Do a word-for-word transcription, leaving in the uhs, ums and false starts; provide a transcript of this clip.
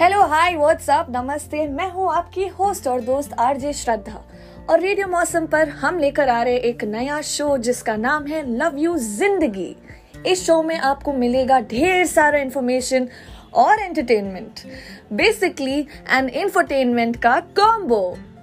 Hello hi what's up नमस्ते, मैं हूँ आपकी होस्ट और दोस्त आरजे श्रद्धा और रेडियो मौसम पर हम लेकर आ रहे एक नया शो जिसका नाम है लव यू जिंदगी। इस शो में आपको मिलेगा ढेर सारा इन्फॉर्मेशन और एंटरटेनमेंट, बेसिकली एन इंफोटेनमेंट का कॉम्बो।